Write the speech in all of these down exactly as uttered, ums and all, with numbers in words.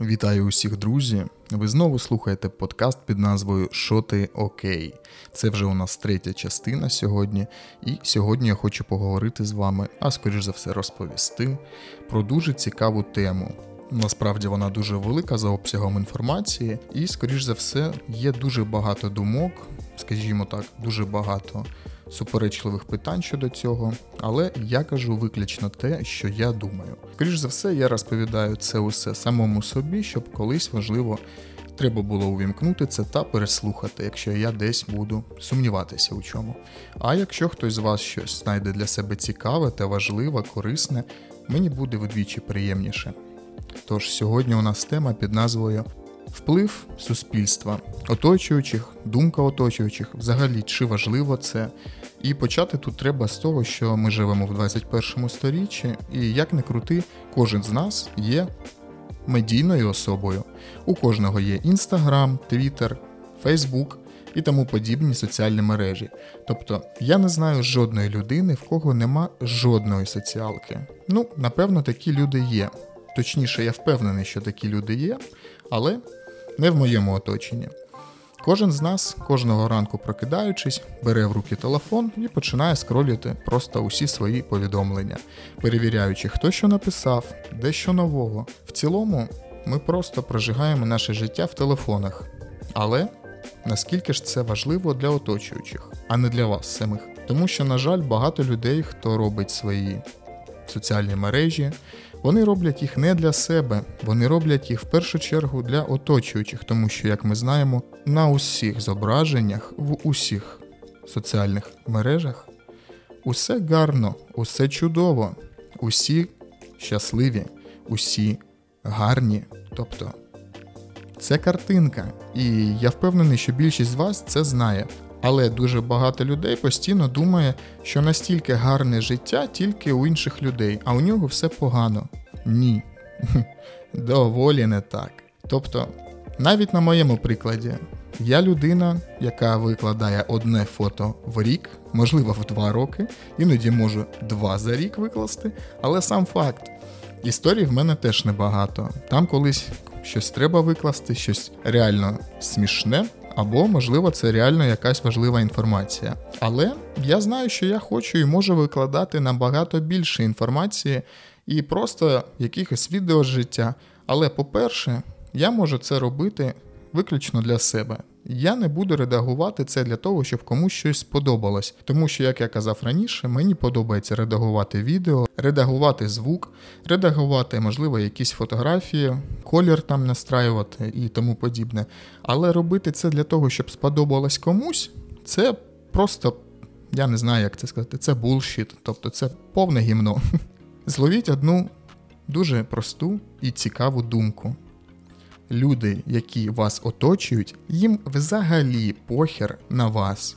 Вітаю усіх, друзі! Ви знову слухаєте подкаст під назвою «Що ти окей?». Це вже у нас третя частина сьогодні, і сьогодні я хочу поговорити з вами, а скоріш за все розповісти, про дуже цікаву тему. Насправді вона дуже велика за обсягом інформації і, скоріш за все, є дуже багато думок, скажімо так, дуже багато суперечливих питань щодо цього, але я кажу виключно те, що я думаю. Скоріш за все, я розповідаю це усе самому собі, щоб колись, важливо, треба було увімкнути це та переслухати, якщо я десь буду сумніватися у чому. А якщо хтось з вас щось знайде для себе цікаве та важливе, корисне, мені буде вдвічі приємніше. Тож сьогодні у нас тема під назвою «Вплив суспільства, оточуючих, думка оточуючих, взагалі чи важливо це?». І почати тут треба з того, що ми живемо в двадцять першому сторіччі, і як не крути, кожен з нас є медійною особою. У кожного є Instagram, Twitter, Facebook і тому подібні соціальні мережі. Тобто, я не знаю жодної людини, в кого нема жодної соціалки. Ну, напевно, такі люди є. Точніше, я впевнений, що такі люди є, але не в моєму оточенні. Кожен з нас, кожного ранку прокидаючись, бере в руки телефон і починає скролити просто усі свої повідомлення, перевіряючи, хто що написав, де що нового. В цілому, ми просто прожигаємо наше життя в телефонах. Але наскільки ж це важливо для оточуючих, а не для вас самих? Тому що, на жаль, багато людей, хто робить свої соціальні мережі, вони роблять їх не для себе, вони роблять їх в першу чергу для оточуючих, тому що, як ми знаємо, на усіх зображеннях, в усіх соціальних мережах усе гарно, усе чудово, усі щасливі, усі гарні. Тобто, це картинка, і я впевнений, що більшість з вас це знає. Але дуже багато людей постійно думає, що настільки гарне життя тільки у інших людей, а у нього все погано. Ні. Доволі не так. Тобто, навіть на моєму прикладі, я людина, яка викладає одне фото в рік, можливо в два роки, іноді можу два за рік викласти, але сам факт. Історій в мене теж небагато. Там колись щось треба викласти, щось реально смішне, або, можливо, це реально якась важлива інформація. Але я знаю, що я хочу і можу викладати набагато більше інформації і просто якихось відео з життя. Але, по-перше, я можу це робити виключно для себе. Я не буду редагувати це для того, щоб комусь щось сподобалось. Тому що, як я казав раніше, мені подобається редагувати відео, редагувати звук, редагувати, можливо, якісь фотографії, колір там настраювати і тому подібне. Але робити це для того, щоб сподобалось комусь, це просто, я не знаю, як це сказати, це bullshit, тобто це повне гімно. Зловіть одну дуже просту і цікаву думку. Люди, які вас оточують, їм взагалі похер на вас.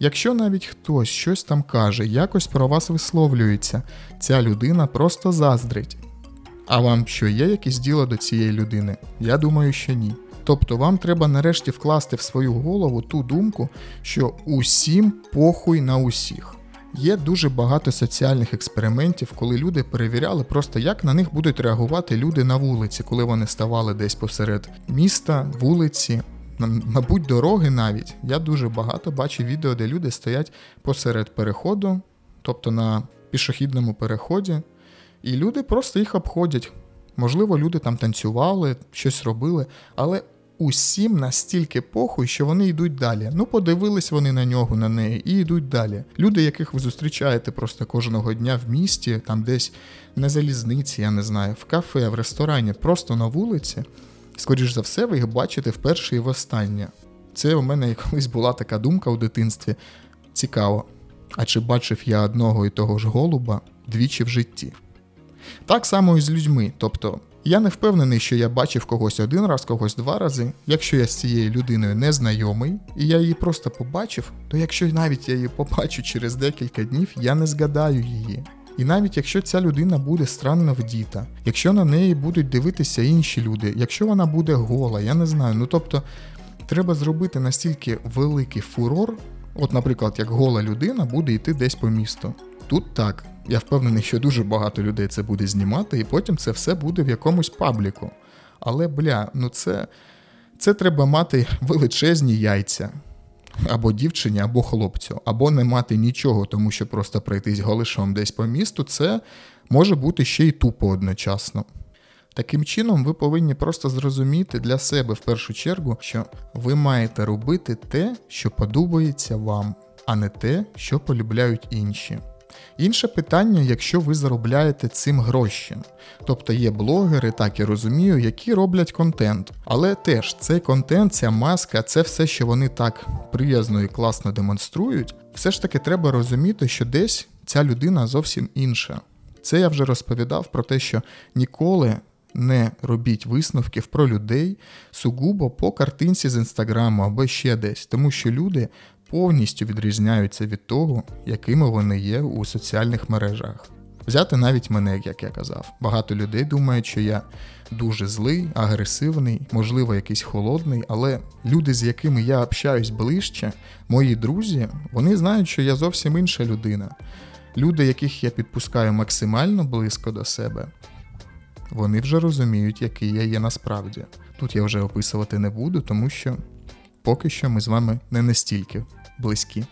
Якщо навіть хтось щось там каже, якось про вас висловлюється, ця людина просто заздрить. А вам що, є якесь діло до цієї людини? Я думаю, що ні. Тобто вам треба нарешті вкласти в свою голову ту думку, що усім похуй на усіх. Є дуже багато соціальних експериментів, коли люди перевіряли просто, як на них будуть реагувати люди на вулиці, коли вони ставали десь посеред міста, вулиці, мабуть, дороги навіть. Я дуже багато бачу відео, де люди стоять посеред переходу, тобто на пішохідному переході, і люди просто їх обходять. Можливо, люди там танцювали, щось робили, але усім настільки похуй, що вони йдуть далі. Ну, подивились вони на нього, на неї, і йдуть далі. Люди, яких ви зустрічаєте просто кожного дня в місті, там десь на залізниці, я не знаю, в кафе, в ресторані, просто на вулиці, скоріш за все, ви їх бачите вперше і востаннє. Це у мене колись була така думка у дитинстві. Цікаво, а чи бачив я одного і того ж голуба двічі в житті? Так само і з людьми, тобто, я не впевнений, що я бачив когось один раз, когось два рази. Якщо я з цією людиною не знайомий, і я її просто побачив, то якщо навіть я її побачу через декілька днів, я не згадаю її. І навіть якщо ця людина буде странно вдіта, якщо на неї будуть дивитися інші люди, якщо вона буде гола, я не знаю, ну тобто, треба зробити настільки великий фурор, от, наприклад, як гола людина буде йти десь по місту. Тут так. Я впевнений, що дуже багато людей це буде знімати, і потім це все буде в якомусь пабліку. Але, бля, ну це, це треба мати величезні яйця. Або дівчині, або хлопцю. Або не мати нічого, тому що просто пройтись голишом десь по місту, це може бути ще й тупо одночасно. Таким чином, ви повинні просто зрозуміти для себе в першу чергу, що ви маєте робити те, що подобається вам, а не те, що полюбляють інші. Інше питання, якщо ви заробляєте цим гроші. Тобто є блогери, так і розумію, які роблять контент. Але теж цей контент, ця маска, це все, що вони так приязно і класно демонструють, все ж таки треба розуміти, що десь ця людина зовсім інша. Це я вже розповідав про те, що ніколи не робіть висновків про людей сугубо по картинці з Інстаграму або ще десь, тому що люди повністю відрізняються від того, якими вони є у соціальних мережах. Взяти навіть мене, як я казав. Багато людей думають, що я дуже злий, агресивний, можливо, якийсь холодний, але люди, з якими я общаюсь ближче, мої друзі, вони знають, що я зовсім інша людина. Люди, яких я підпускаю максимально близько до себе, вони вже розуміють, який я є насправді. Тут я вже описувати не буду, тому що поки що ми з вами не настільки близькі.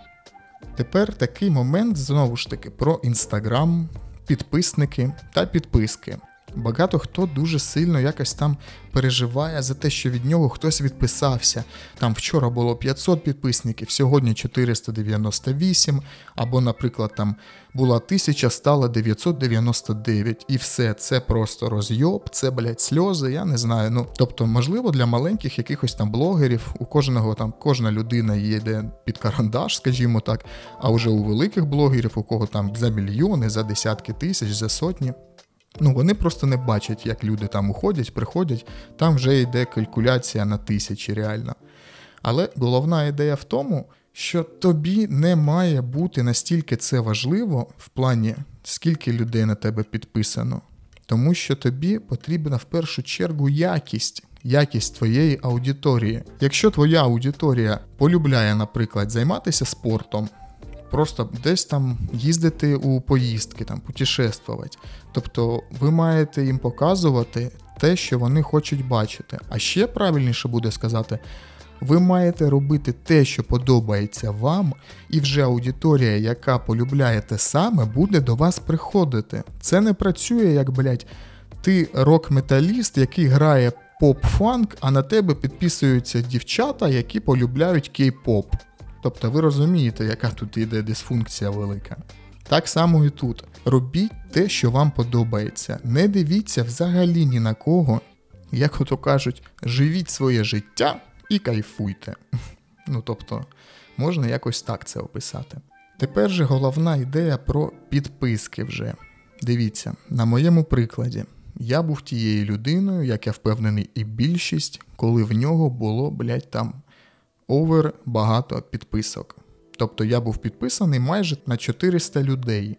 Тепер такий момент, знову ж таки, про Інстаграм, підписники та підписки. Багато хто дуже сильно якось там переживає за те, що від нього хтось відписався. Там вчора було п'ятсот підписників, сьогодні чотириста дев'яносто вісім, або, наприклад, там була тисяча, стало дев'ятсот дев'яносто дев'ять. І все, це просто розйоб, це, блядь, сльози, я не знаю. Ну, тобто, можливо, для маленьких якихось там блогерів, у кожного там, кожна людина їде під карандаш, скажімо так, а вже у великих блогерів, у кого там за мільйони, за десятки тисяч, за сотні, ну, вони просто не бачать, як люди там уходять, приходять, там вже йде калькуляція на тисячі реально. Але головна ідея в тому, що тобі не має бути настільки це важливо в плані, скільки людей на тебе підписано. Тому що тобі потрібна в першу чергу якість, якість твоєї аудиторії. Якщо твоя аудиторія полюбляє, наприклад, займатися спортом, просто десь там їздити у поїздки, там, путешествувати. Тобто ви маєте їм показувати те, що вони хочуть бачити. А ще правильніше буде сказати, ви маєте робити те, що подобається вам, і вже аудиторія, яка полюбляє те саме, буде до вас приходити. Це не працює як, блядь, ти рок-металіст, який грає поп-фанк, а на тебе підписуються дівчата, які полюбляють кей-поп. Тобто ви розумієте, яка тут іде дисфункція велика. Так само і тут. Робіть те, що вам подобається. Не дивіться взагалі ні на кого. Як ото кажуть, живіть своє життя і кайфуйте. Ну тобто, можна якось так це описати. Тепер же головна ідея про підписки вже. Дивіться, на моєму прикладі. Я був тією людиною, як я впевнений і більшість, коли в нього було, блядь, там... овер багато підписок. Тобто я був підписаний майже на чотириста людей.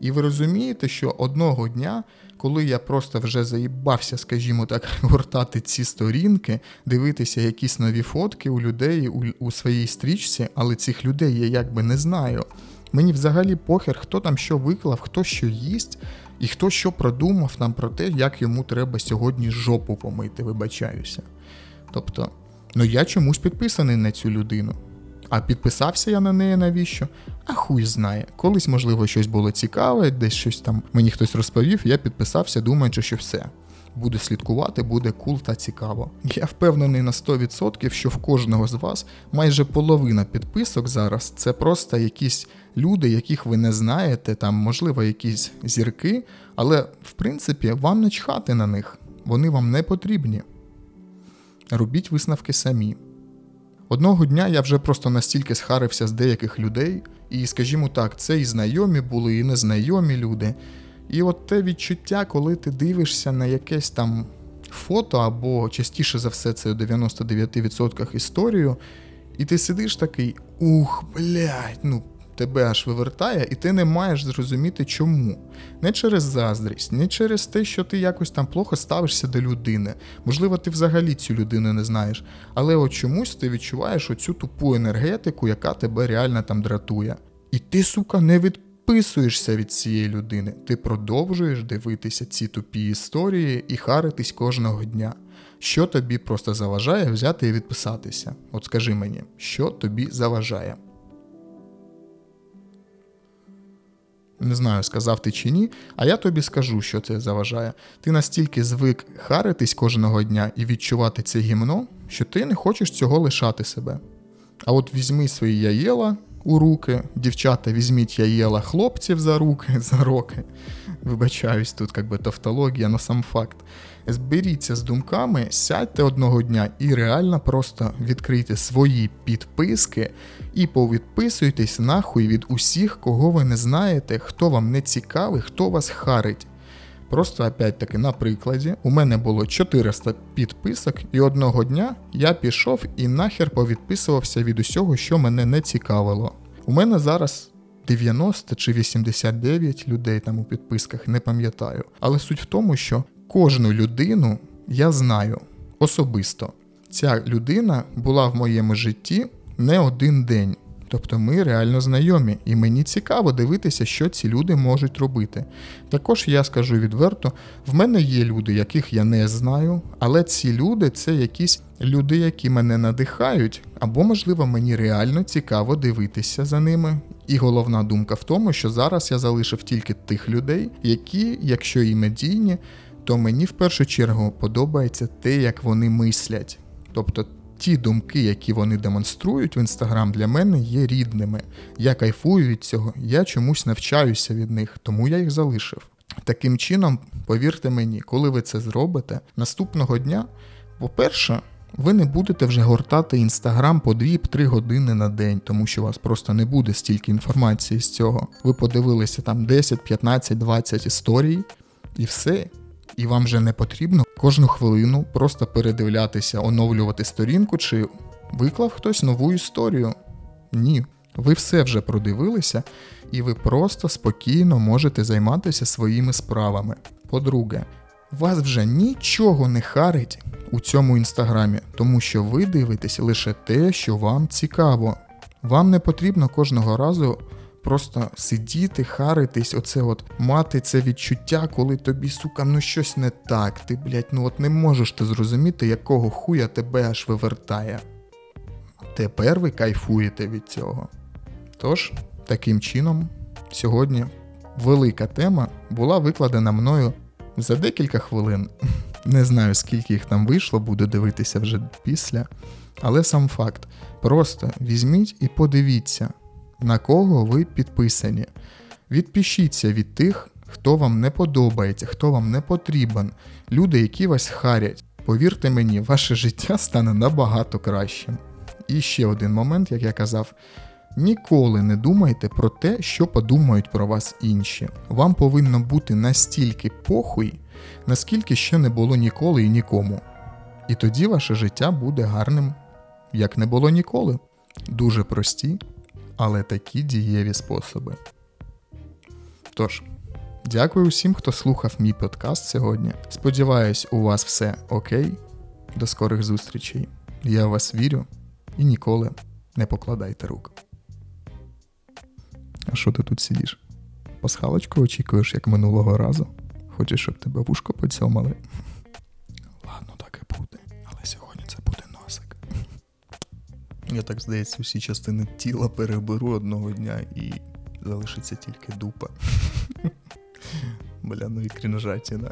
І ви розумієте, що одного дня, коли я просто вже заїбався, скажімо так, гортати ці сторінки, дивитися якісь нові фотки у людей у, у своїй стрічці, але цих людей я якби не знаю. Мені взагалі похер, хто там що виклав, хто що їсть, і хто що продумав нам про те, як йому треба сьогодні жопу помити, вибачаюся. Тобто, ну я чомусь підписаний на цю людину. А підписався я на неї навіщо? А хуй знає. Колись, можливо, щось було цікаве, десь щось там мені хтось розповів, я підписався, думаючи, що все. Буду слідкувати, буде кул та цікаво. Я впевнений на сто відсотків, що в кожного з вас майже половина підписок зараз – це просто якісь люди, яких ви не знаєте, там, можливо, якісь зірки, але, в принципі, вам не чхати на них. Вони вам не потрібні. Робіть висновки самі. Одного дня я вже просто настільки схарився з деяких людей, і, скажімо так, це і знайомі були, і незнайомі люди. І от те відчуття, коли ти дивишся на якесь там фото, або частіше за все це у дев'яносто дев'ять відсотків історію, і ти сидиш такий, ух, блядь, ну, тебе аж вивертає, і ти не маєш зрозуміти чому. Не через заздрість, не через те, що ти якось там плохо ставишся до людини. Можливо, ти взагалі цю людину не знаєш, але от чомусь ти відчуваєш оцю тупу енергетику, яка тебе реально там дратує. І ти, сука, не відписуєшся від цієї людини. Ти продовжуєш дивитися ці тупі історії і харитись кожного дня. що тобі просто заважає взяти і відписатися? От скажи мені, що тобі заважає? Не знаю, сказав ти чи ні, а я тобі скажу, що це заважає. Ти настільки звик харитись кожного дня і відчувати це гімно, що ти не хочеш цього лишати себе. А от візьми свої яєла у руки, дівчата, візьміть яєла хлопців за руки, за роки. Вибачаюсь, тут якби тавтологія, но сам факт. Зберіться з думками, сядьте одного дня і реально просто відкрийте свої підписки і повідписуйтесь нахуй від усіх, кого ви не знаєте, хто вам не цікавий, хто вас харить. Просто, опять-таки, на прикладі, у мене було чотириста підписок, і одного дня я пішов і нахер повідписувався від усього, що мене не цікавило. У мене зараз дев'яносто чи вісімдесят дев'ять людей там у підписках, не пам'ятаю. Але суть в тому, що кожну людину я знаю особисто. Ця людина була в моєму житті не один день. Тобто ми реально знайомі, і мені цікаво дивитися, що ці люди можуть робити. Також я скажу відверто, в мене є люди, яких я не знаю, але ці люди – це якісь люди, які мене надихають, або, можливо, мені реально цікаво дивитися за ними. І головна думка в тому, що зараз я залишив тільки тих людей, які, якщо і медійні, то мені в першу чергу подобається те, як вони мислять. Тобто ті думки, які вони демонструють в Instagram, для мене є рідними. Я кайфую від цього, я чомусь навчаюся від них, тому я їх залишив. Таким чином, повірте мені, коли ви це зробите, наступного дня, по-перше, ви не будете вже гортати Instagram по дві-три години на день, тому що у вас просто не буде стільки інформації з цього. Ви подивилися там десять, п'ятнадцять, двадцять історій і все. І вам вже не потрібно кожну хвилину просто передивлятися, оновлювати сторінку, чи виклав хтось нову історію. Ні, ви все вже продивилися, і ви просто спокійно можете займатися своїми справами. По-друге, вас вже нічого не харить у цьому Інстаграмі, тому що ви дивитесь лише те, що вам цікаво. Вам не потрібно кожного разу просто сидіти, харитись, оце от, мати це відчуття, коли тобі, сука, ну щось не так, ти, блять, ну от не можеш ти зрозуміти, якого хуя тебе аж вивертає. Тепер ви кайфуєте від цього. Тож, таким чином, сьогодні велика тема була викладена мною за декілька хвилин. Не знаю, скільки їх там вийшло, буду дивитися вже після. Але сам факт. Просто візьміть і подивіться, на кого ви підписані. Відпишіться від тих, хто вам не подобається, хто вам не потрібен. Люди, які вас харять. Повірте мені, ваше життя стане набагато кращим. І ще один момент, як я казав. Ніколи не думайте про те, що подумають про вас інші. Вам повинно бути настільки похуй, наскільки ще не було ніколи і нікому. І тоді ваше життя буде гарним, як не було ніколи. Дуже прості, але такі дієві способи. Тож, дякую усім, хто слухав мій подкаст сьогодні. Сподіваюсь, у вас все окей. До скорих зустрічей. Я в вас вірю і ніколи не покладайте рук. А що ти тут сидиш? Пасхалочку очікуєш, як минулого разу? Хочеш, щоб тебе в ушко поцьомали? Ладно, так і буде. Але сьогодні це буде носик. Я так, здається, всі частини тіла переберу одного дня і залишиться тільки дупа. Бля, ну і крінжатіна.